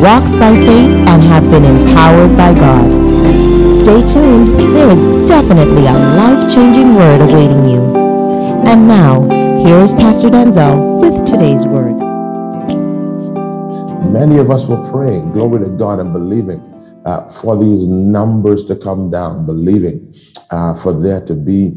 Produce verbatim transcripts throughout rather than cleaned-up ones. walks by faith, and have been empowered by God. Stay tuned. There is definitely a life-changing word awaiting you. And now, here is Pastor Denzil with today's word. Many of us were praying, glory to God, and believing uh, for these numbers to come down, believing uh, for there to be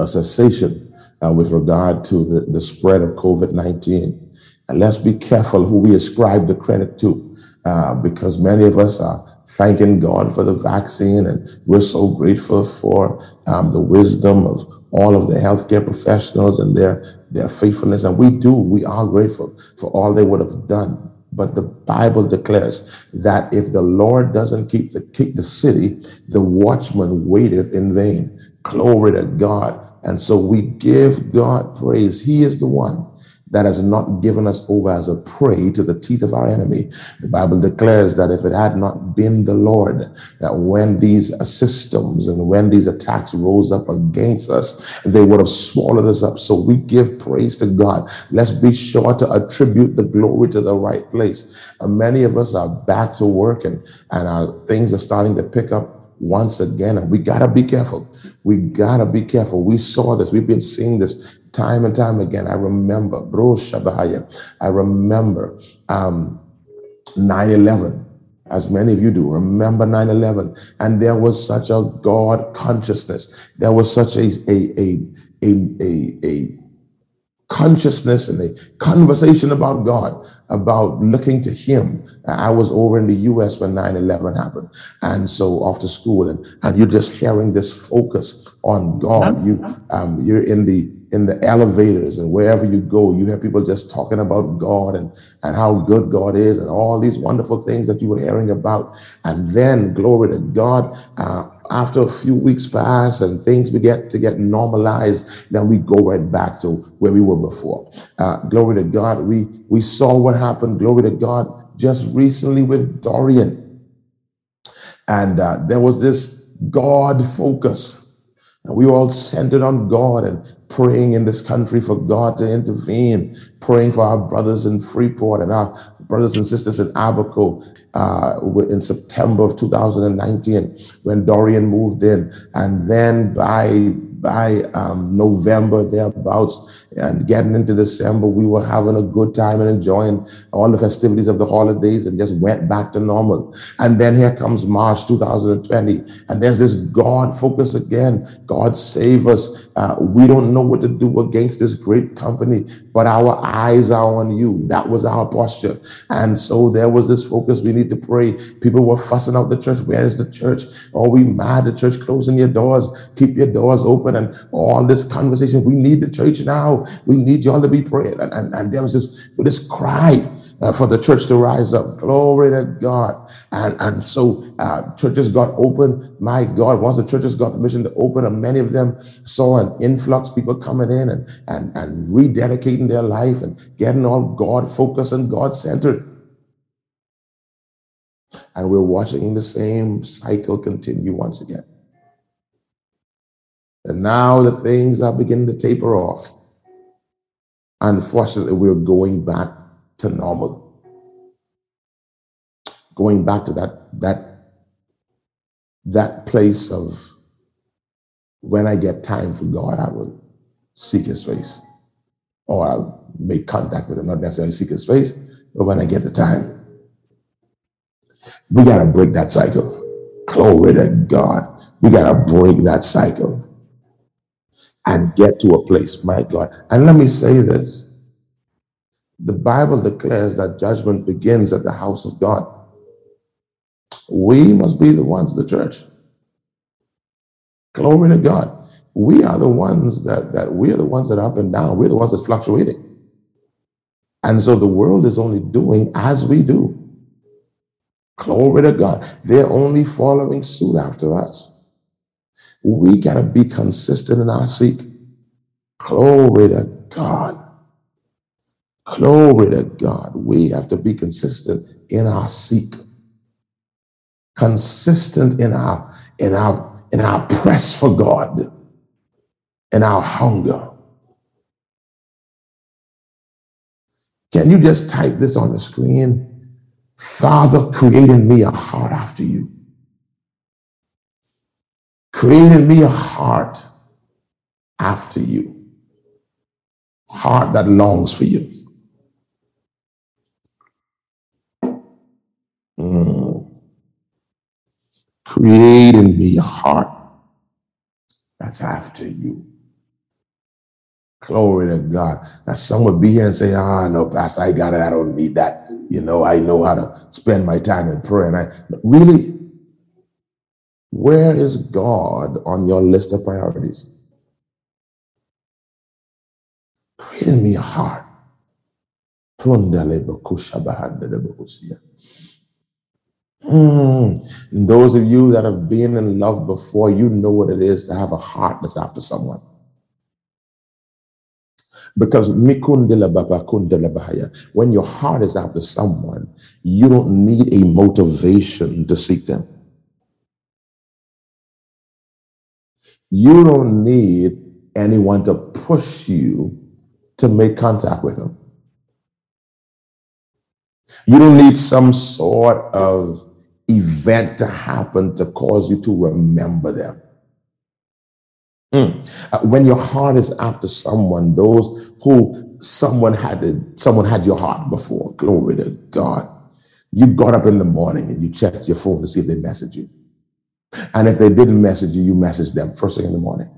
a cessation uh, with regard to the, the spread of covid nineteen. And let's be careful who we ascribe the credit to, uh, because many of us are thanking God for the vaccine, and we're so grateful for um, the wisdom of all of the healthcare professionals and their, their faithfulness. And we do, we are grateful for all they would have done. But the Bible declares that if the Lord doesn't keep the, keep the city, the watchman waiteth in vain. Glory to God. And so we give God praise. He is the one that has not given us over as a prey to the teeth of our enemy. The Bible declares that if it had not been the Lord, that when these systems and when these attacks rose up against us, they would have swallowed us up. So we give praise to God. Let's be sure to attribute the glory to the right place. And many of us are back to work, and, and our things are starting to pick up once again, and we gotta be careful. We gotta be careful. We saw this. We've been seeing this time and time again. I remember, bro Shabahaya, I remember um, nine eleven, as many of you do. Remember nine eleven, and there was such a God consciousness. There was such a a a a a, a consciousness and a conversation about God, about looking to him. I was over in the U S when nine eleven happened, and so after school, and, and you're just hearing this focus on God. You, um, you're in the in the elevators, and wherever you go, you hear people just talking about God and, and how good God is, and all these wonderful things that you were hearing about. And then, glory to God, uh, after a few weeks pass and things begin to get normalized, then we go right back to where we were before. Uh, glory to God. We, we saw what happened, glory to God, just recently with Dorian. And uh, there was this God focus. And we were all centered on God and praying in this country for God to intervene, praying for our brothers in Freeport and our brothers and sisters in Abaco uh, in September of two thousand nineteen when Dorian moved in. And then by by um, November, thereabouts, and getting into December, we were having a good time and enjoying all the festivities of the holidays and just went back to normal. And then here comes March two thousand twenty, and there's this God focus again. God save us. Uh, we don't know what to do against this great company, but our eyes are on you. That was our posture. And so there was this focus. We need to pray. People were fussing out the church. Where is the church? Are we mad? The church closing your doors. Keep your doors open. And all this conversation. We need the church now. We need y'all to be praying. And, and, and there was this, this cry uh, for the church to rise up. Glory to God. And, and so uh, churches got open. My God, once the churches got permission to open, and many of them saw an influx, people coming in and, and, and rededicating their life and getting all God-focused and God-centered. And we're watching the same cycle continue once again. And now the things are beginning to taper off. Unfortunately, we're going back to normal. Going back to that, that, that place of when I get time for God, I will seek his face. Or I'll make contact with him, not necessarily seek his face, but when I get the time. We got to break that cycle. Glory to God. We got to break that cycle. And get to a place, my God. And let me say this, The Bible declares that judgment begins at the house of God. We must be the ones, the church. Glory to God. We are the ones that, that we are the ones that are up and down. We're the ones that fluctuating. And so the world is only doing as we do. Glory to God. They're only following suit after us. We got to be consistent in our seek. Glory to God. Glory to God. We have to be consistent in our seek. Consistent in our, in our, in our press for God. In our hunger. Can you just type this on the screen? Father, create in me a heart after you. Create in me a heart after you. Heart that longs for you. Mm. Create in me a heart that's after you. Glory to God. Now, some would be here and say, ah, no, Pastor, I got it. I don't need that. You know, I know how to spend my time in prayer. And I, but really, where is God on your list of priorities? Create in me a heart. Mm. Those of you that have been in love before, you know what it is to have a heart that's after someone. Because when your heart is after someone, you don't need a motivation to seek them. You don't need anyone to push you to make contact with them. You don't need some sort of event to happen to cause you to remember them. Mm. Uh, when your heart is after someone, those who someone had to, someone had your heart before. Glory to God. You got up in the morning and you checked your phone to see if they messaged you. And if they didn't message you, you messaged them first thing in the morning.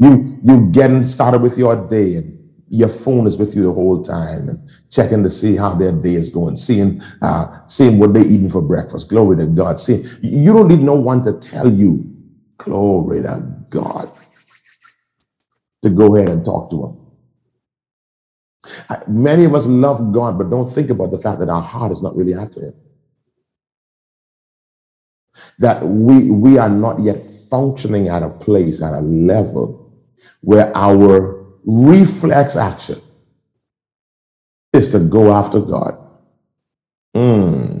You you getting started with your day and your phone is with you the whole time and checking to see how their day is going, seeing uh, seeing what they're eating for breakfast. Glory to God. See, you don't need no one to tell you. Glory to God. To go ahead and talk to him. Many of us love God, but don't think about the fact that our heart is not really after him. That we, we are not yet functioning at a place, at a level where our reflex action is to go after God. Mm.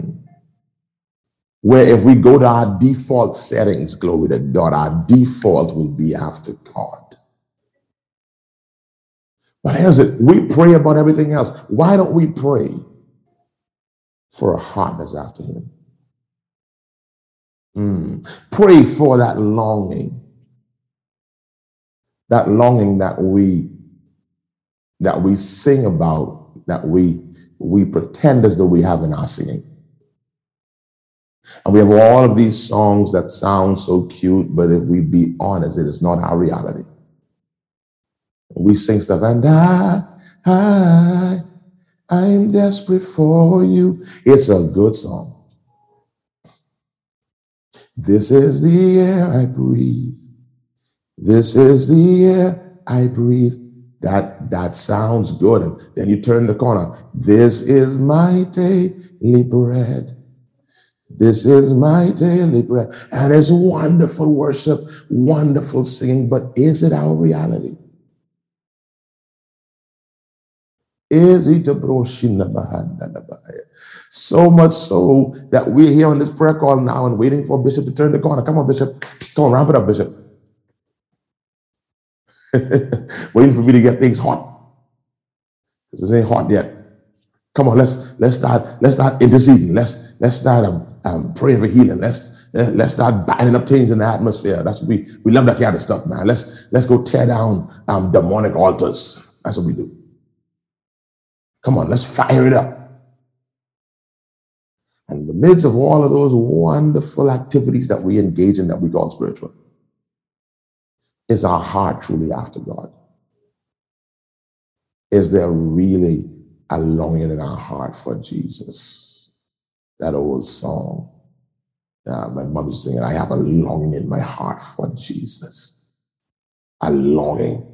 Where if we go to our default settings, glory to God, our default will be after God. But here's it. We pray about everything else. Why don't we pray for a heart that's after him? Mm. Pray for that longing. That longing that we, that we sing about, that we, we pretend as though we have in our singing. And we have all of these songs that sound so cute, but if we be honest, it is not our reality. We sing stuff, and I, I, I'm desperate for you. It's a good song. This is the air I breathe. This is the air I breathe. That, that sounds good. And then you turn the corner. This is my daily bread. This is my daily bread. And it's wonderful worship, wonderful singing, but is it our reality? Is it a so much so that we're here on this prayer call now and waiting for Bishop to turn the corner. Come on, Bishop. Come on, ramp it up, Bishop. Waiting for me to get things hot. Because this ain't hot yet. Come on, let's let's start let's start interceding. Let's let's start um, um, praying for healing. Let's let's start binding up things in the atmosphere. That's what we we love that kind of stuff, man. Let's let's go tear down um, demonic altars. That's what we do. Come on, let's fire it up. And in the midst of all of those wonderful activities that we engage in that we call spiritual, is our heart truly after God? Is there really a longing in our heart for Jesus? That old song uh, my mother was singing, I have a longing in my heart for Jesus. A longing.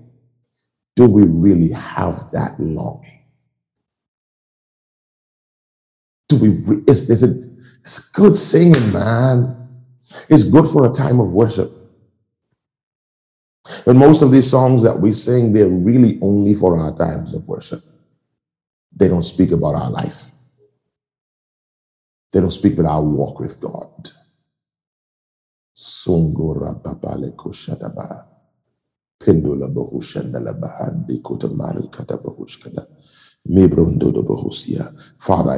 Do we really have that longing? Do we? Re- it's, it's, a, it's good singing, man. It's good for a time of worship. But most of these songs that we sing, they're really only for our times of worship. They don't speak about our life. They don't speak about our walk with God. Father, I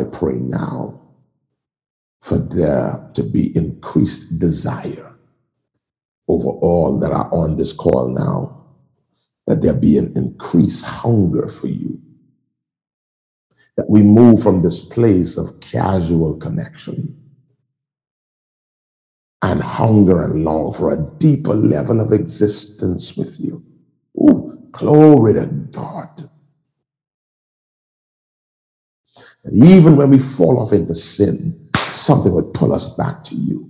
pray now for there to be increased desire over all that are on this call now, that there be an increased hunger for you, that we move from this place of casual connection and hunger and long for a deeper level of existence with you. Ooh, glory to God. And even when we fall off into sin, something would pull us back to you.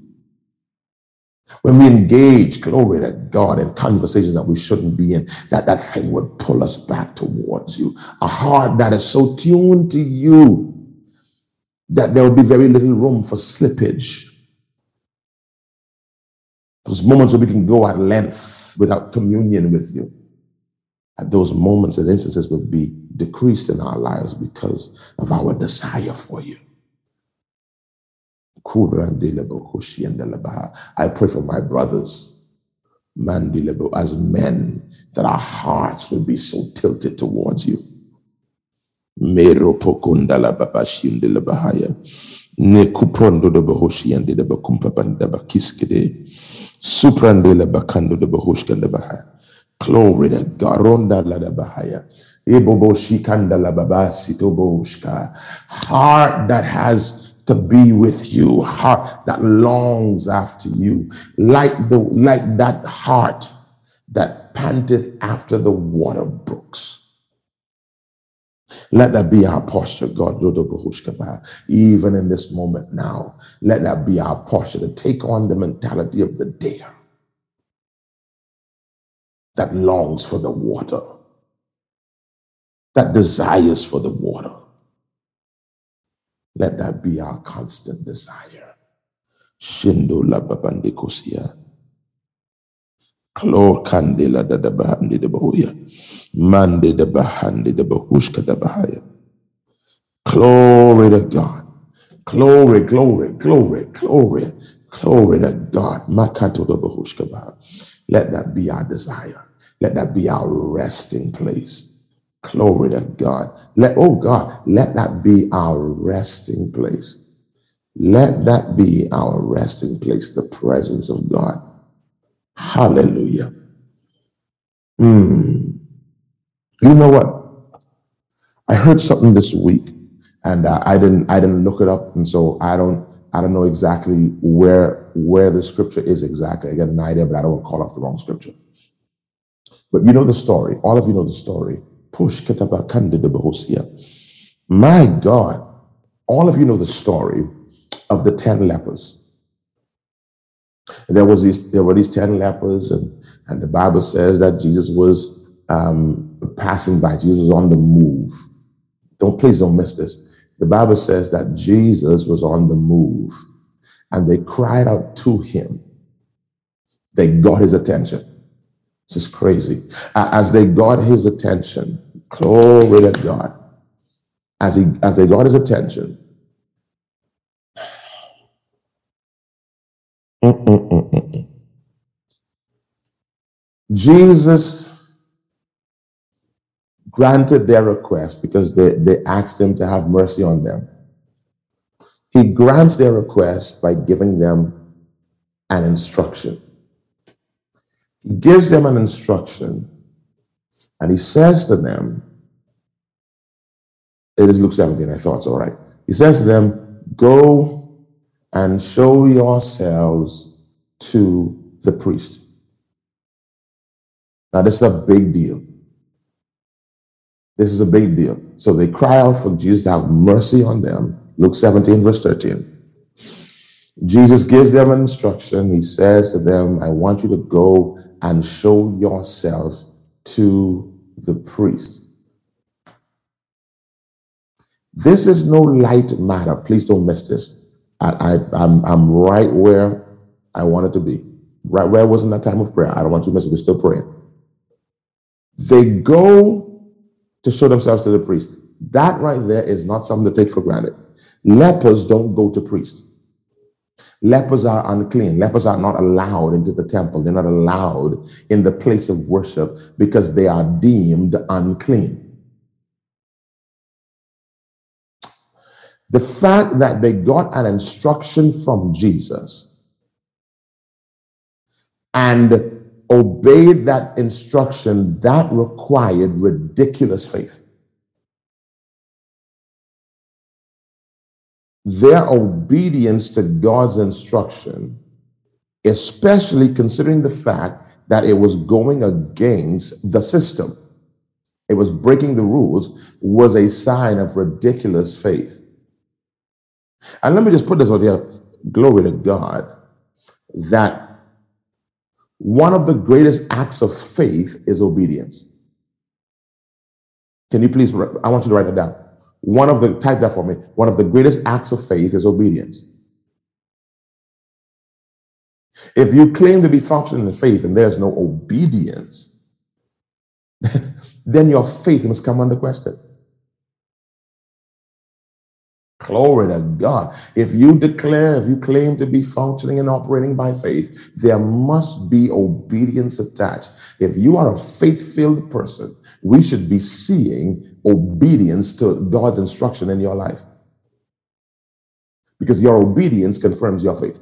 When we engage, glory to God, in conversations that we shouldn't be in, that, that thing would pull us back towards you. A heart that is so tuned to you that there will be very little room for slippage. Those moments where we can go at length without communion with you. At those moments and instances will be decreased in our lives because of our desire for you. I pray for my brothers, as men, that our hearts will be so tilted towards you. Glory to God. Heart that has to be with you, heart that longs after you, like the like that heart that panteth after the water brooks. Let that be our posture, God, even in this moment now. Let that be our posture, to take on the mentality of the deer that longs for the water, that desires for the water. Let that be our constant desire. Shindo la babandikosia. Klor kandela da da bahandi da bahuya. Mande da bahandi da bahushka da bahaya. Glory to God. Glory, glory, glory, glory. Glory to God. Makato da bahushka baha. Let that be our desire. Let that be our resting place. Glory to God. Let, oh God, let that be our resting place. Let that be our resting place, the presence of God. Hallelujah. Mm. You know what? I heard something this week, and uh, I didn't, I didn't look it up, and so I don't, I don't know exactly where where the scripture is exactly. I got an idea, but I don't want to call up the wrong scripture. But you know the story. All of you know the story. My God, all of you know the story of the ten lepers. There was these, there were these ten lepers, and, and the Bible says that Jesus was um, passing by. Jesus was on the move. Don't please don't miss this. The Bible says that Jesus was on the move, and they cried out to him. They got his attention. This is crazy. As they got his attention, glory to God. As he, as they got his attention, Mm-mm-mm-mm. Jesus granted their request because they, they asked him to have mercy on them. He grants their request by giving them an instruction. He gives them an instruction, and he says to them, it is Luke seventeen, I thought it's all right. He says to them, go and show yourselves to the priest. Now, this is a big deal. This is a big deal. So they cry out for Jesus to have mercy on them. Luke seventeen, verse thirteen. Jesus gives them an instruction. He says to them, I want you to go and show yourselves to the priest. This is no light matter. Please don't miss this. I, I, I'm, I'm right where I wanted to be. Right where I was in that time of prayer. I don't want you to miss it. We're still praying. They go to show themselves to the priest. That right there is not something to take for granted. Lepers don't go to priests. Lepers are unclean. Lepers are not allowed into the temple. They're not allowed in the place of worship because they are deemed unclean. The fact that they got an instruction from Jesus and obeyed that instruction, that required ridiculous faith. Their obedience to God's instruction, especially considering the fact that it was going against the system, it was breaking the rules, was a sign of ridiculous faith. And let me just put this out here, glory to God, that one of the greatest acts of faith is obedience. Can you please, I want you to write it down. One of the, type that for me, one of the greatest acts of faith is obedience. If you claim to be functioning in faith and there's no obedience, then your faith must come under question. Glory to God. If you declare, if you claim to be functioning and operating by faith, there must be obedience attached. If you are a faith-filled person, we should be seeing obedience to God's instruction in your life. Because your obedience confirms your faith.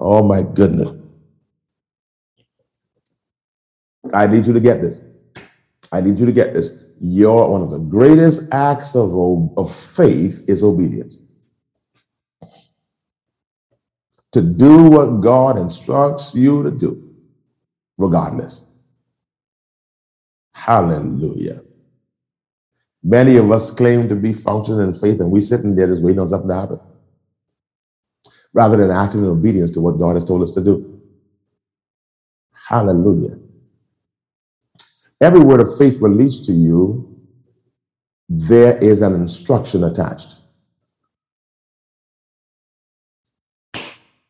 Oh my goodness. I need you to get this. I need you to get this. Your one of the greatest acts of, of faith is obedience. To do what God instructs you to do, regardless. Hallelujah. Many of us claim to be functioning in faith, and we're sitting there just waiting on something to happen, rather than acting in obedience to what God has told us to do. Hallelujah. Every word of faith released to you, there is an instruction attached.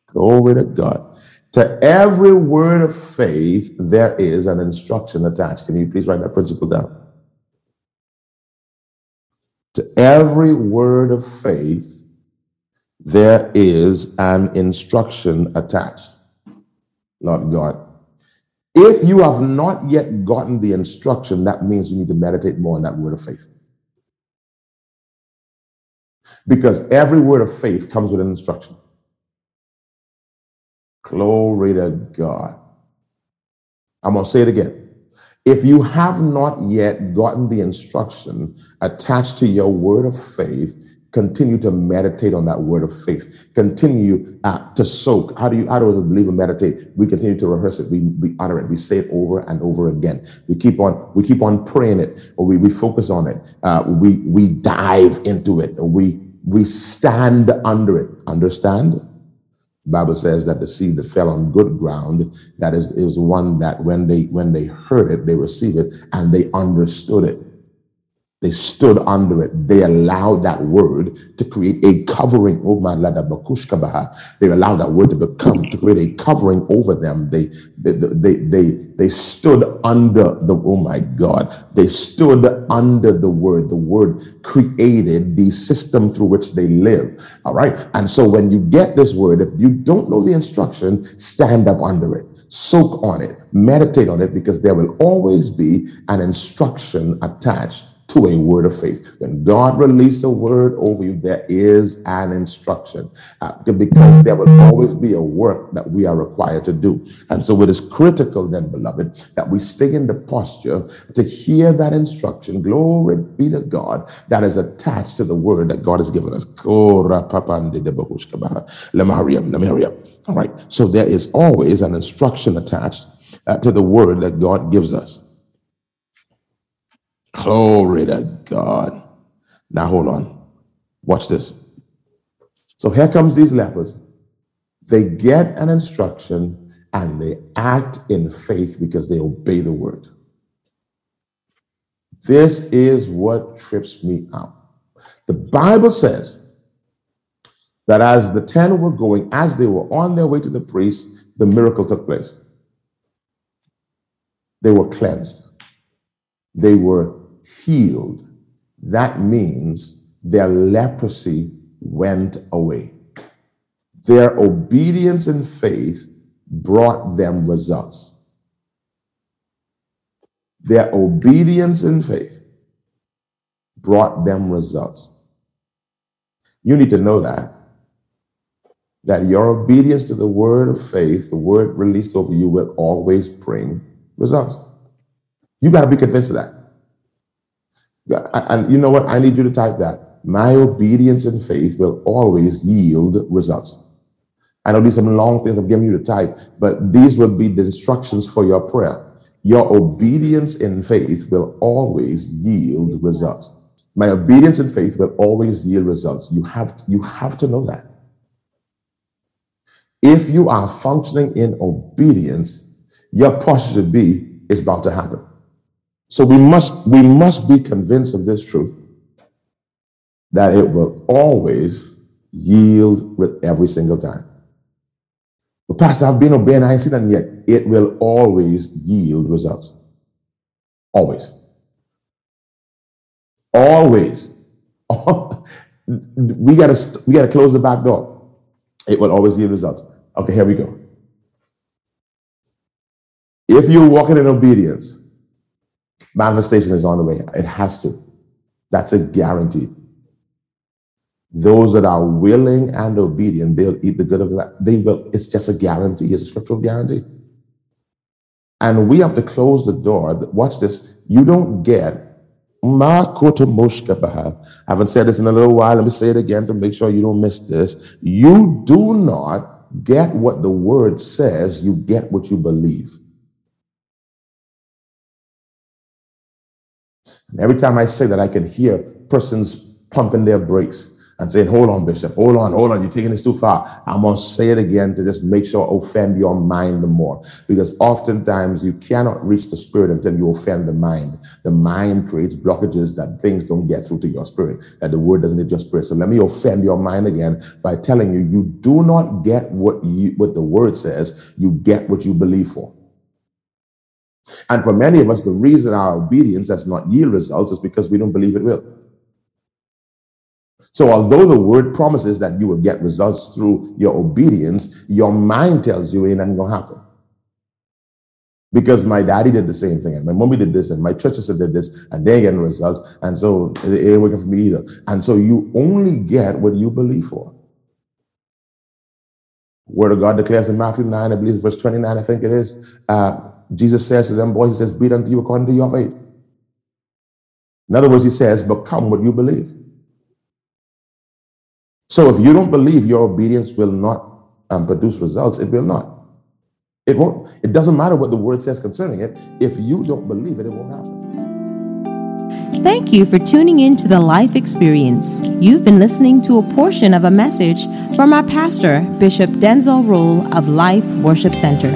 Glory to God. To every word of faith, there is an instruction attached. Can you please write that principle down? To every word of faith, there is an instruction attached. Lord God. If you have not yet gotten the instruction, that means you need to meditate more on that word of faith. Because every word of faith comes with an instruction. Glory to God. I'm going to say it again. If you have not yet gotten the instruction attached to your word of faith, continue to meditate on that word of faith. Continue uh, to soak. How do you, how does a believer meditate? We continue to rehearse it. We, we utter it. We say it over and over again. We keep on, we keep on praying it, or we, we focus on it. Uh, we, we dive into it. Or we, we stand under it. Understand? The Bible says that the seed that fell on good ground, that is, is one that when they, when they heard it, they received it and they understood it. They stood under it. They allowed that word to create a covering. Oh my Lada Bakushkabaha. They allowed that word to become, to create a covering over them. They, they, they, they, they stood under the, oh my God. They stood under the word. The word created the system through which they live. All right. And so when you get this word, if you don't know the instruction, stand up under it. Soak on it. Meditate on it, because there will always be an instruction attached to a word of faith. When God released a word over you, there is an instruction, uh, because there will always be a work that we are required to do. And so it is critical then, beloved, that we stay in the posture to hear that instruction, glory be to God, that is attached to the word that God has given us. Let me hurry up, let me hurry up. All right, so there is always an instruction attached uh, to the word that God gives us. Glory to God. Now, hold on. Watch this. So here comes these lepers. They get an instruction and they act in faith because they obey the word. This is what trips me out. The Bible says that as the ten were going, as they were on their way to the priest, the miracle took place. They were cleansed. They were healed. That means their leprosy went away. Their obedience and faith brought them results. Their obedience and faith brought them results. You need to know that, that your obedience to the word of faith, the word released over you, will always bring results. You got to be convinced of that. And you know what? I need you to type that. My obedience and faith will always yield results. I know these are some long things I'm giving you to type, but these will be the instructions for your prayer. Your obedience in faith will always yield results. My obedience in faith will always yield results. You have, you have to know that. If you are functioning in obedience, your posture should be, it's about to happen. So we must, we must be convinced of this truth, that it will always yield with every single time. But Pastor, I've been obeying, I ain't seen nothing yet. It will always yield results. Always. Always. we gotta we gotta close the back door. It will always yield results. Okay, here we go. If you're walking in obedience, manifestation is on the way. It has to. That's a guarantee. Those that are willing and obedient, they'll eat the good of that. They will. It's just a guarantee. It's a scriptural guarantee. And we have to close the door. Watch this. You don't get. I haven't said this in a little while. Let me say it again to make sure you don't miss this. You do not get what the word says. You get what you believe. And every time I say that, I can hear persons pumping their brakes and saying, hold on, Bishop, hold on, hold on, you're taking this too far. I'm going to say it again to just make sure I offend your mind the more. Because oftentimes you cannot reach the spirit until you offend the mind. The mind creates blockages that things don't get through to your spirit, that the word doesn't hit your spirit. So let me offend your mind again by telling you, you do not get what you, what the word says, you get what you believe for. And for many of us, the reason our obedience does not yield results is because we don't believe it will. So although the word promises that you will get results through your obedience, your mind tells you ain't nothing gonna happen. Because my daddy did the same thing, and my mommy did this, and my church sister did this, and they're getting results, and so it ain't working for me either. And so you only get what you believe for. Word of God declares in Matthew nine, I believe it's verse twenty-nine, I think it is, uh, Jesus says to them, boys, he says, be it unto you according to your faith. In other words, he says, become what you believe. So if you don't believe your obedience will not um, produce results, it will not. It won't. It doesn't matter what the word says concerning it. If you don't believe it, it won't happen. Thank you for tuning in to the Life Experience. You've been listening to a portion of a message from our pastor, Bishop Denzil Rolle of Life Worship Center.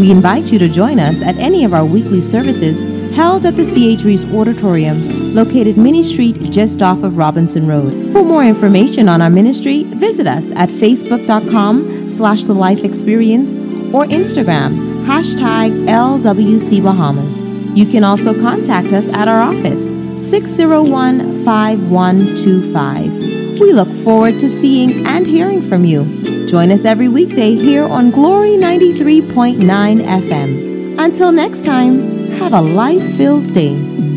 We invite you to join us at any of our weekly services held at the C H. Reeves Auditorium, located Mini Street just off of Robinson Road. For more information on our ministry, visit us at facebook.com slash the life experience or Instagram, hashtag L W C Bahamas. You can also contact us at our office, six oh one, five one two five. We look forward to seeing and hearing from you. Join us every weekday here on Glory ninety-three point nine F M. Until next time, have a life-filled day.